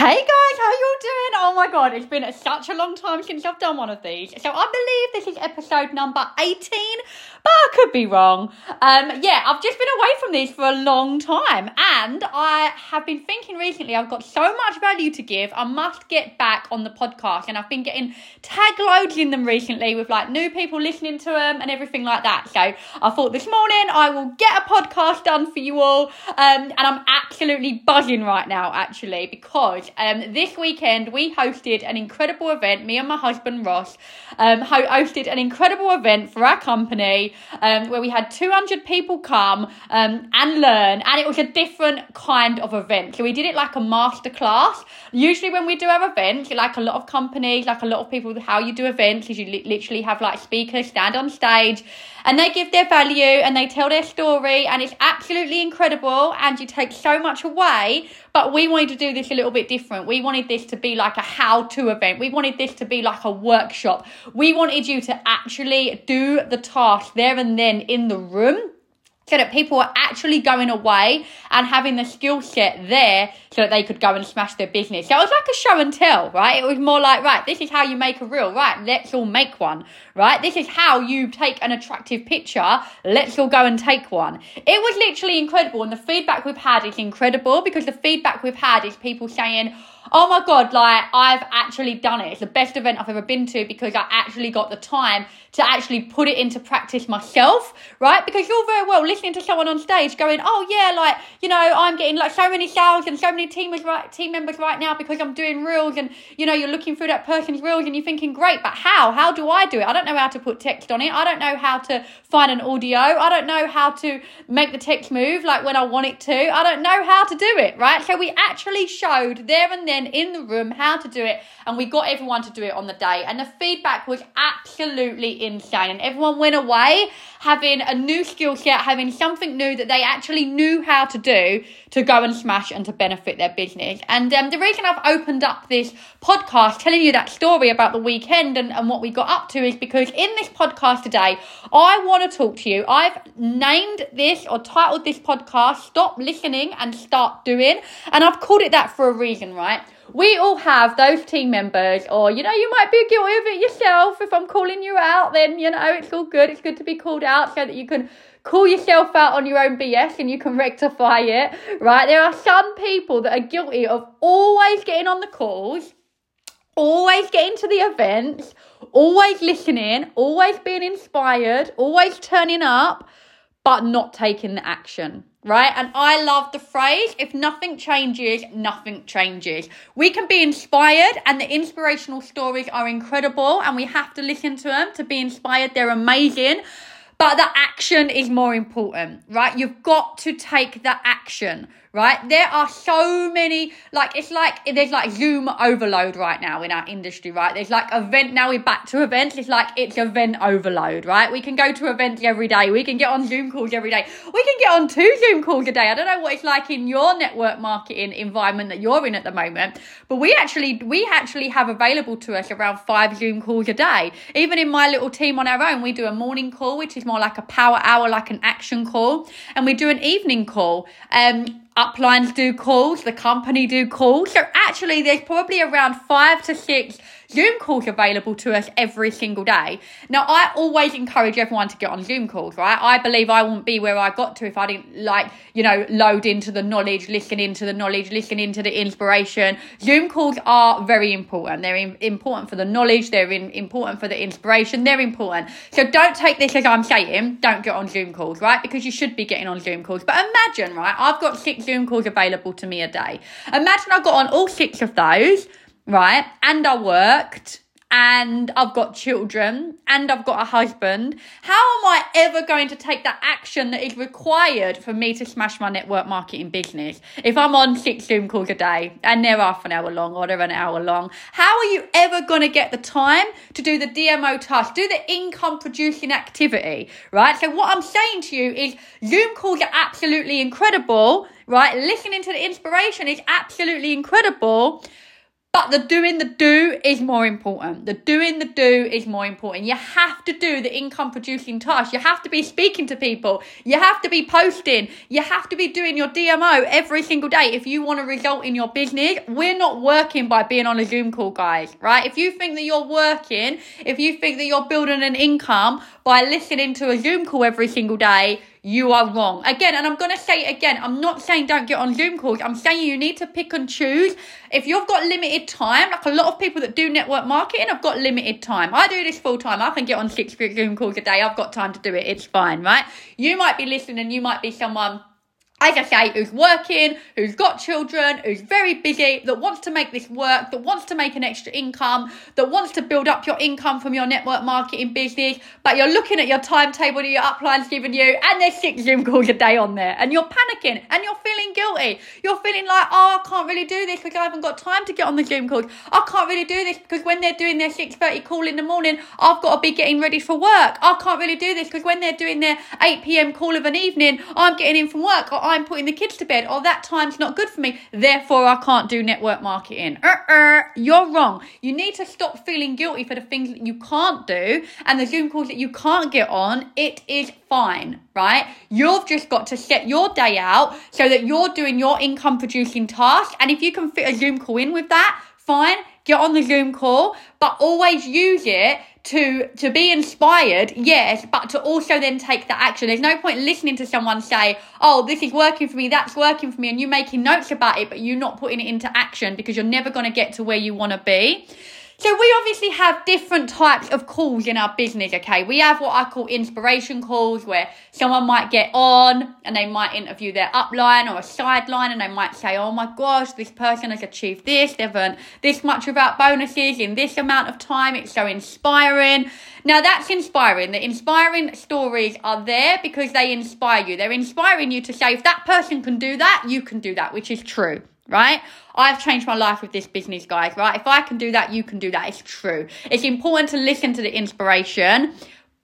Hey guys, how you all doing? Oh my god, it's been such a long time since I've done one of these. So I believe this is episode number 18, but I could be wrong. I've just been away from these for a long time, and I have been thinking recently I've got so much value to give, I must get back on the podcast, and I've been getting tag loads in them recently with like new people listening to them and everything like that. So I thought this morning I will get a podcast done for you all, and I'm absolutely buzzing right now actually, because this weekend we hosted an incredible event. Me and my husband Ross hosted an incredible event for our company where we had 200 people come and learn, and it was a different kind of event. So we did it like a masterclass. Usually when we do our events, like a lot of companies, like a lot of people, how you do events is you literally have like speakers stand on stage and they give their value and they tell their story, and it's absolutely incredible and you take so much away. But we wanted to do this a little bit different. We wanted this to be like a how-to event. We wanted this to be like a workshop. We wanted you to actually do the task there and then in the room, so that people are actually going away and having the skill set there so that they could go and smash their business. So it was like a show and tell, right? It was more like, right, this is how you make a reel, right? Let's all make one, right? This is how you take an attractive picture. Let's all go and take one. It was literally incredible. And the feedback we've had is incredible, because the feedback we've had is people saying, oh my god, like, I've actually done it. It's the best event I've ever been to, because I actually got the time to actually put it into practice myself, right? Because you're very well listening to someone on stage going, oh yeah, like, you know, I'm getting like so many sales and so many team members right now because I'm doing reels, and, you know, you're looking through that person's reels and you're thinking, great, but how do I do it? I don't know how to put text on it. I don't know how to find an audio. I don't know how to make the text move like when I want it to. I don't know how to do it, right? So we actually showed there and then in the room how to do it, and we got everyone to do it on the day, and the feedback was absolutely insane, and everyone went away having a new skill set, having something new that they actually knew how to do to go and smash and to benefit their business. And the reason I've opened up this podcast telling you that story about the weekend and what we got up to is because in this podcast today I want to talk to you. I've named this or titled this podcast Stop Listening and Start Doing, and I've called it that for a reason, right? We all have those team members, or, you know, you might be guilty of it yourself. If I'm calling you out, then, you know, it's all good. It's good to be called out so that you can call yourself out on your own BS and you can rectify it, right? There are some people that are guilty of always getting on the calls, always getting to the events, always listening, always being inspired, always turning up, but not taking the action, right? And I love the phrase, if nothing changes, nothing changes. We can be inspired, and the inspirational stories are incredible, and we have to listen to them to be inspired. They're amazing. But the action is more important, right? You've got to take the action, right? There are so many, like, it's like, there's like Zoom overload right now in our industry, right? There's like event, now we're back to events. It's like, it's event overload, right? We can go to events every day. We can get on Zoom calls every day. We can get on 2 Zoom calls a day. I don't know what it's like in your network marketing environment that you're in at the moment, but we actually have available to us around 5 Zoom calls a day. Even in my little team on our own, we do a morning call, which is more like a power hour, like an action call, and we do an evening call. Uplines do calls, the company do calls. So actually there's probably around 5 to 6 Zoom calls available to us every single day. Now, I always encourage everyone to get on Zoom calls, right? I believe I wouldn't be where I got to if I didn't, like, you know, load into the knowledge, listen into the knowledge, listen into the inspiration. Zoom calls are very important. They're important for the knowledge. They're important for the inspiration. They're important. So don't take this as I'm saying, don't get on Zoom calls, right? Because you should be getting on Zoom calls. But imagine, right, I've got 6 Zoom calls available to me a day. Imagine I got on all 6 of those, right? And I worked, and I've got children, and I've got a husband. How am I ever going to take that action that is required for me to smash my network marketing business if I'm on 6 Zoom calls a day and they're half an hour long or they're an hour long? How are you ever going to get the time to do the DMO task, do the income producing activity, right? So what I'm saying to you is Zoom calls are absolutely incredible, right? Listening to the inspiration is absolutely incredible, But the doing the do is more important. You have to do the income producing tasks. You have to be speaking to people. You have to be posting. You have to be doing your DMO every single day if you want to result in your business. We're not working by being on a Zoom call, guys, right? If you think that you're working, if you think that you're building an income by listening to a Zoom call every single day, you are wrong. Again, and I'm going to say it again, I'm not saying don't get on Zoom calls. I'm saying you need to pick and choose. If you've got limited time, like a lot of people that do network marketing, I've got limited time. I do this full time. I can get on 6 Zoom calls a day. I've got time to do it. It's fine, right? You might be listening. You might be someone, as I say, who's working, who's got children, who's very busy, that wants to make this work, that wants to make an extra income, that wants to build up your income from your network marketing business, but you're looking at your timetable that your upline's given you, and there's 6 Zoom calls a day on there, and you're panicking, and you're feeling guilty. You're feeling like, oh, I can't really do this because I haven't got time to get on the Zoom calls. I can't really do this because when they're doing their 6:30 call in the morning, I've got to be getting ready for work. I can't really do this because when they're doing their 8 p.m. call of an evening, I'm getting in from work, or I'm putting the kids to bed, or that time's not good for me, therefore I can't do network marketing. You're wrong. You need to stop feeling guilty for the things that you can't do and the Zoom calls that you can't get on. It is fine, right? You've just got to set your day out so that you're doing your income producing task, and if you can fit a Zoom call in with that, fine, get on the Zoom call, but always use it to be inspired, yes, but to also then take the action. There's no point listening to someone say, oh, this is working for me, that's working for me, and you making notes about it, but you're not putting it into action because you're never going to get to where you want to be. So we obviously have different types of calls in our business, okay? We have what I call inspiration calls, where someone might get on and they might interview their upline or a sideline, and they might say, oh my gosh, this person has achieved this, they've earned this much without bonuses in this amount of time, it's so inspiring. Now that's inspiring. The inspiring stories are there because they inspire you. They're inspiring you to say, if that person can do that, you can do that, which is true, right? I've changed my life with this business, guys, right? If I can do that, you can do that. It's true. It's important to listen to the inspiration,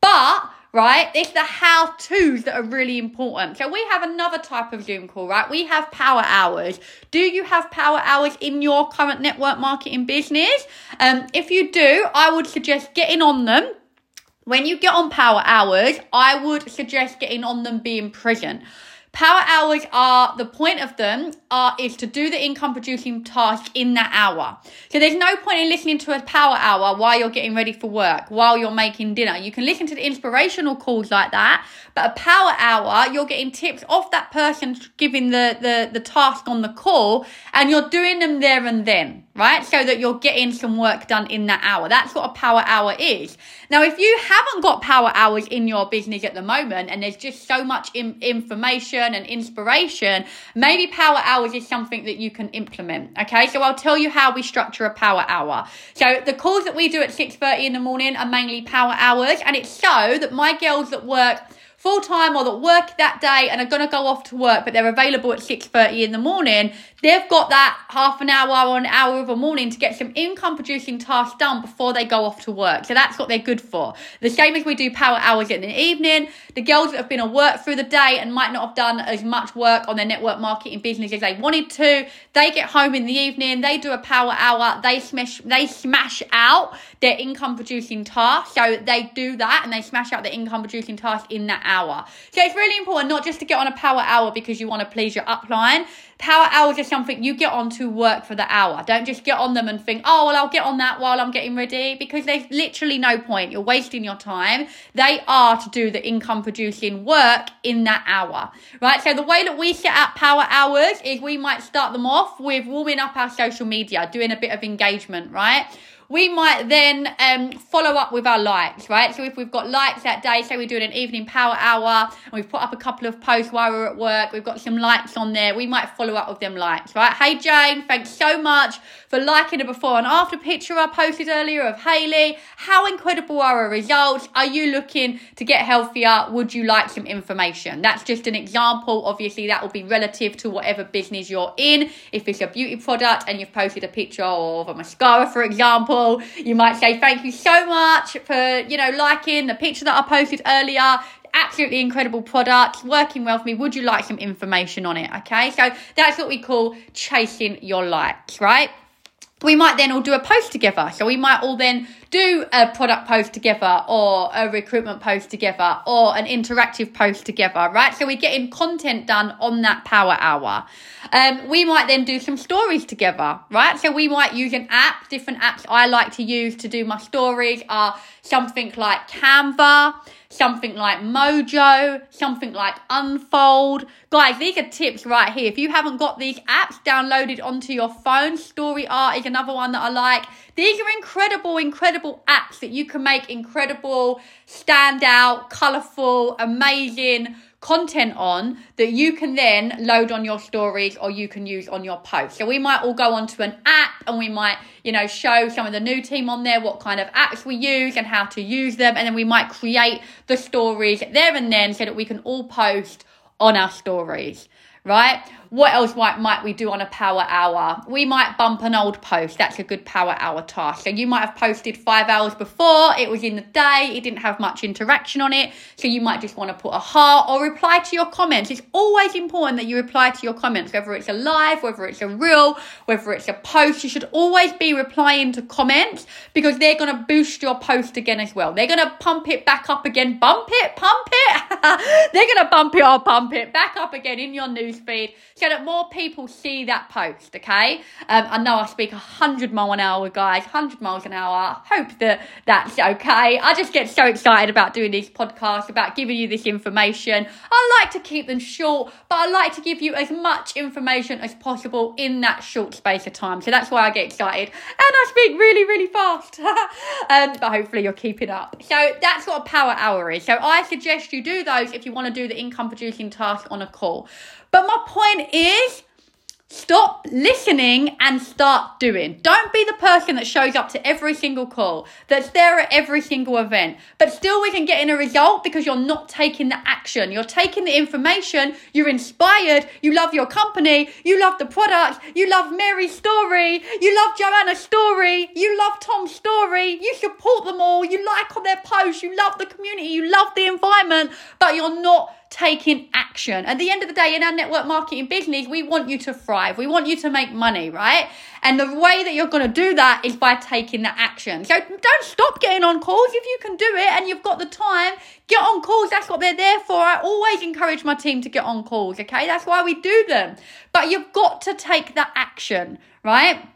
but, right, it's the how-tos that are really important. So we have another type of Zoom call, right? We have power hours. Do you have power hours in your current network marketing business? If you do, I would suggest getting on them. When you get on power hours, I would suggest getting on them being present. Power hours are, the point of them is to do the income producing task in that hour. So there's no point in listening to a power hour while you're getting ready for work, while you're making dinner. You can listen to the inspirational calls like that, but a power hour, you're getting tips off that person giving the task on the call, and you're doing them there and then, right? So that you're getting some work done in that hour. That's what a power hour is. Now, if you haven't got power hours in your business at the moment, and there's just so much information and inspiration, maybe power hours is something that you can implement, okay? So I'll tell you how we structure a power hour. So the calls that we do at 6:30 in the morning are mainly power hours, and it's so that my girls that work full-time or that work that day and are going to go off to work, but they're available at 6:30 in the morning, they've got that half an hour or an hour of a morning to get some income-producing tasks done before they go off to work. So that's what they're good for. The same as we do power hours in the evening. The girls that have been at work through the day and might not have done as much work on their network marketing business as they wanted to, they get home in the evening, they do a power hour, they smash out their income-producing tasks. So they do that and they smash out their income-producing tasks in that hour. So it's really important not just to get on a power hour because you want to please your upline. Power hours are something you get on to work for the hour. Don't just get on them and think, oh, well, I'll get on that while I'm getting ready, because there's literally no point. You're wasting your time. They are to do the income producing work in that hour, right? So the way that we set up power hours is we might start them off with warming up our social media, doing a bit of engagement, right? We might then follow up with our likes, right? So if we've got likes that day, say we're doing an evening power hour and we've put up a couple of posts while we're at work, we've got some likes on there, we might follow up with them likes, right? Hey Jane, thanks so much for liking a before and after picture I posted earlier of Hayley. How incredible are her results? Are you looking to get healthier? Would you like some information? That's just an example. Obviously, that will be relative to whatever business you're in. If it's a beauty product and you've posted a picture of a mascara, for example, you might say, thank you so much for, liking the picture that I posted earlier. Absolutely incredible product, working well for me. Would you like some information on it? Okay, so that's what we call chasing your likes, right? we might then all do a post together. So we might all then do a product post together or a recruitment post together or an interactive post together, right? So we're getting content done on that power hour. We might then do some stories together, right? So we might use an app. Different apps I like to use to do my stories are something like Canva, something like Mojo, something like Unfold. Guys, these are tips right here. If you haven't got these apps downloaded onto your phone, StoryArt is another one that I like. These are incredible, incredible apps that you can make incredible, standout, colourful, amazing content on that you can then load on your stories or you can use on your posts. So we might all go onto an app and we might, you know, show some of the new team on there what kind of apps we use and how to use them. And then we might create the stories there and then so that we can all post on our stories, right? What else might we do on a power hour? We might bump an old post. That's a good power hour task. So you might have posted 5 hours before. It was in the day. It didn't have much interaction on it. So you might just want to put a heart or reply to your comments. It's always important that you reply to your comments, whether it's a live, whether it's a reel, whether it's a post. You should always be replying to comments because they're going to boost your post again as well. They're going to pump it back up again. Bump it. They're going to bump it or pump it back up again in your newsfeed. So that more people see that post, okay? I know I speak 100 miles an hour, guys, 100 miles an hour. Hope that's okay. I just get so excited about doing these podcasts, about giving you this information. I like to keep them short, but I like to give you as much information as possible in that short space of time. So that's why I get excited. And I speak really, really fast. But hopefully you're keeping up. So that's what a power hour is. So I suggest you do those if you want to do the income-producing task on a call. But my point is, stop listening and start doing. Don't be the person that shows up to every single call, that's there at every single event, but still isn't getting a result because you're not taking the action. You're taking the information, you're inspired, you love your company, you love the product, you love Mary's story, you love Joanna's story, you love Tom's story, you support them all, you like on their posts, you love the community, you love the environment, but you're not taking action. At the end of the day, in our network marketing business, we want you to thrive. We want you to make money, right? And the way that you're going to do that is by taking the action. So don't stop getting on calls. If you can do it and you've got the time, get on calls. That's what they're there for. I always encourage my team to get on calls, okay? That's why we do them. But you've got to take the action, right?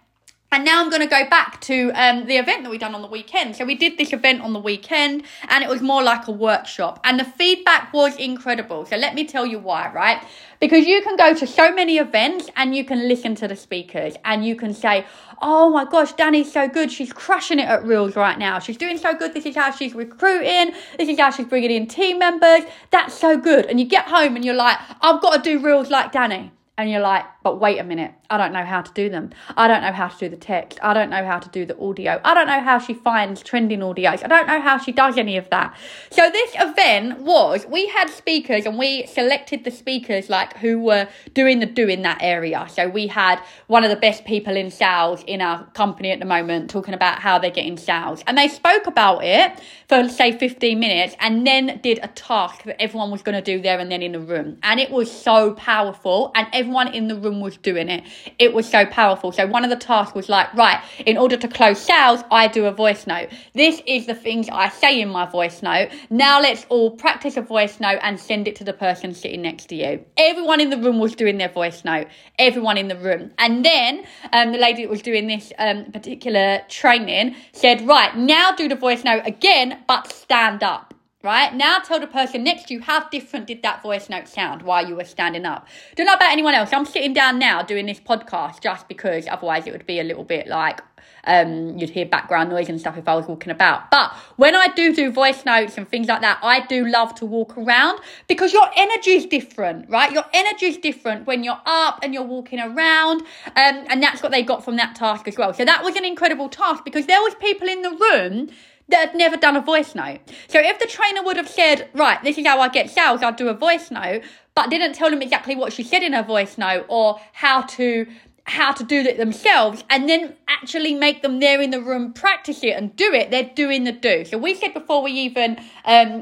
And now I'm going to go back to the event that we done on the weekend. So we did this event on the weekend and it was more like a workshop and the feedback was incredible. So let me tell you why, right? Because you can go to so many events and you can listen to the speakers and you can say, oh my gosh, Danny's so good. She's crushing it at Reels right now. She's doing so good. This is how she's recruiting. This is how she's bringing in team members. That's so good. And you get home and you're like, I've got to do Reels like Danny. And you're like, but wait a minute, I don't know how to do them. I don't know how to do the text. I don't know how to do the audio. I don't know how she finds trending audios. I don't know how she does any of that. So this event was, we had speakers and we selected the speakers like who were doing the do in that area. So we had one of the best people in sales in our company at the moment talking about how they're getting sales. And they spoke about it for say 15 minutes and then did a task that everyone was going to do there and then in the room. And it was so powerful and everyone in the room was doing it. It was so powerful. So one of the tasks was like, right, in order to close sales, I do a voice note. This is the things I say in my voice note. Now let's all practice a voice note and send it to the person sitting next to you. Everyone in the room was doing their voice note. Everyone in the room. And then the lady that was doing this particular training said, right, now do the voice note again, but stand up. Right? Now tell the person next to you how different did that voice note sound while you were standing up. Don't know about anyone else. I'm sitting down now doing this podcast just because otherwise it would be a little bit like you'd hear background noise and stuff if I was walking about. But when I do voice notes and things like that, I do love to walk around because your energy is different, right? Your energy is different when you're up and you're walking around. And that's what they got from that task as well. So that was an incredible task because there was people in the room that had never done a voice note. So if the trainer would have said, right, this is how I get sales, I'll do a voice note, but didn't tell them exactly what she said in her voice note or how to how to do it themselves and then actually make them there in the room, practice it and do it, they're doing the do. So we said before we even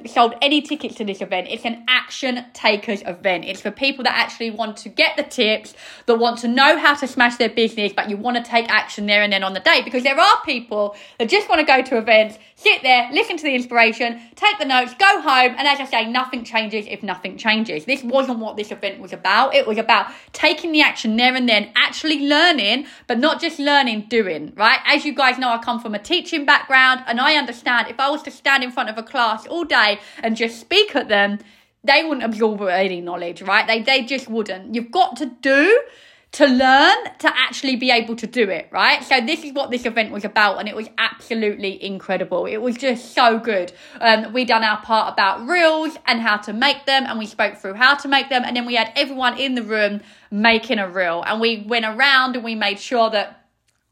sold any tickets to this event, it's an action takers event. It's for people that actually want to get the tips, that want to know how to smash their business, but you want to take action there and then on the day, because there are people that just want to go to events, sit there, listen to the inspiration, take the notes, go home, and as I say, nothing changes if nothing changes. This wasn't what this event was about. It was about taking the action there and then, actually learning, but not just learning, doing, right? As you guys know, I come from a teaching background, and I understand if I was to stand in front of a class all day and just speak at them, they wouldn't absorb any knowledge, right? They just wouldn't. You've got to do to learn to actually be able to do it, right? So this is what this event was about, and it was absolutely incredible. It was just so good. We done our part about reels and how to make them, and we spoke through how to make them, and then we had everyone in the room making a reel, and we went around and we made sure that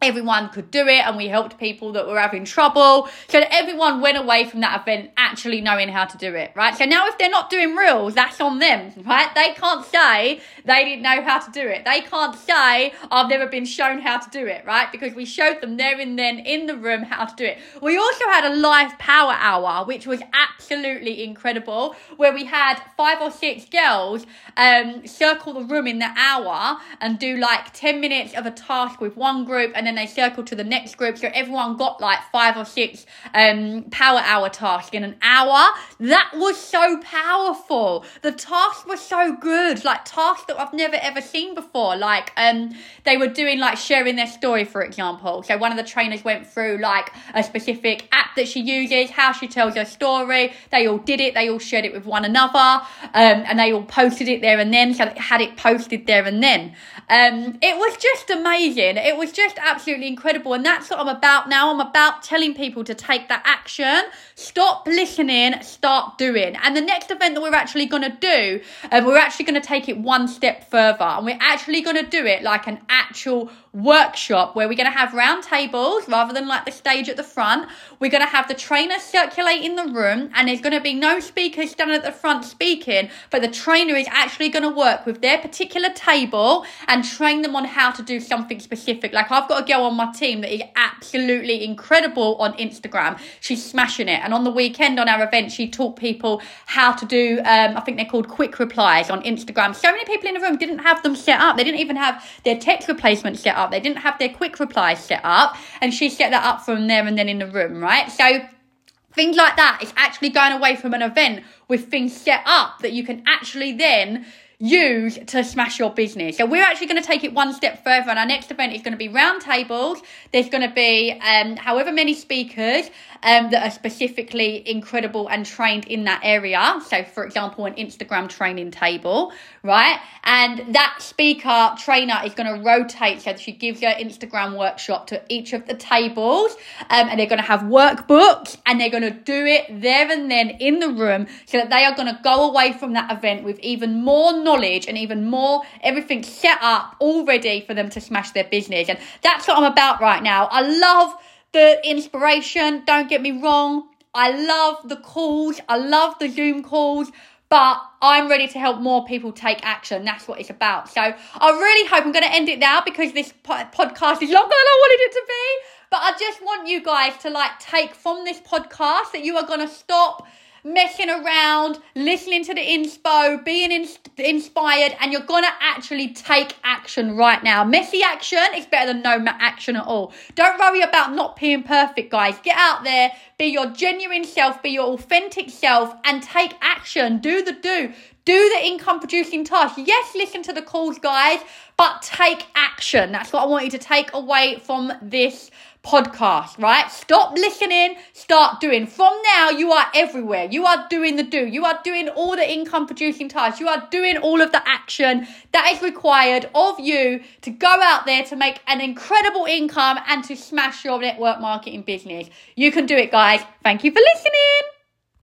everyone could do it, and we helped people that were having trouble, so that everyone went away from that event actually knowing how to do it, right? So now if they're not doing reels, that's on them, right? They can't say they didn't know how to do it. They can't say I've never been shown how to do it, right? Because we showed them there and then in the room how to do it. We also had a live power hour, which was absolutely incredible, where we had 5 or 6 girls circle the room in the hour and do like 10 minutes of a task with one group, and then they circled to the next group, so everyone got like 5 or 6 power hour tasks in an hour. That was so powerful. The tasks were so good, like tasks that I've never ever seen before. Like they were doing like sharing their story, for example. So one of the trainers went through like a specific app that she uses, how she tells her story. They all did it, they all shared it with one another, and they all posted it there and then, so they had it posted there and then. It was just amazing. It was just absolutely incredible, and that's what I'm about now. I'm about telling people to take that action, stop listening, start doing. And the next event that we're actually going to do, we're actually going to take it one step further, and we're actually going to do it like an actual workshop, where we're going to have round tables rather than like the stage at the front. We're going to have the trainer circulate in the room, and there's going to be no speakers standing at the front speaking, but the trainer is actually going to work with their particular table and train them on how to do something specific. Like I've got a girl on my team that is absolutely incredible on Instagram. She's smashing it, and on the weekend on our event she taught people how to do I think they're called quick replies on Instagram. So many people in the room didn't have them set up. They didn't even have their text replacement set up. They didn't have their quick replies set up, and she set that up from there and then in the room, right? So things like that. It's actually going away from an event with things set up that you can actually then use to smash your business. So we're actually going to take it one step further, and our next event is going to be round tables. There's going to be however many speakers that are specifically incredible and trained in that area. So for example, an Instagram training table, right? And that speaker trainer is going to rotate, so she gives her Instagram workshop to each of the tables, and they're going to have workbooks, and they're going to do it there and then in the room, so that they are going to go away from that event with even more knowledge and even more everything set up already for them to smash their business. And that's what I'm about right now. I love the inspiration, don't get me wrong. I love the calls, I love the Zoom calls, but I'm ready to help more people take action. That's what it's about. So I really hope, I'm going to end it now because this podcast is longer than I wanted it to be, but I just want you guys to like take from this podcast that you are going to stop messing around, listening to the inspo, being inspired, and you're gonna actually take action right now. Messy action is better than no action at all. Don't worry about not being perfect, guys. Get out there, be your genuine self, be your authentic self, and take action. Do the do. Do the income-producing task. Yes, listen to the calls, guys, but take action. That's what I want you to take away from this podcast, right? Stop listening, start doing. From now, you are everywhere. You are doing the do. You are doing all the income-producing tasks. You are doing all of the action that is required of you to go out there to make an incredible income and to smash your network marketing business. You can do it, guys. Thank you for listening.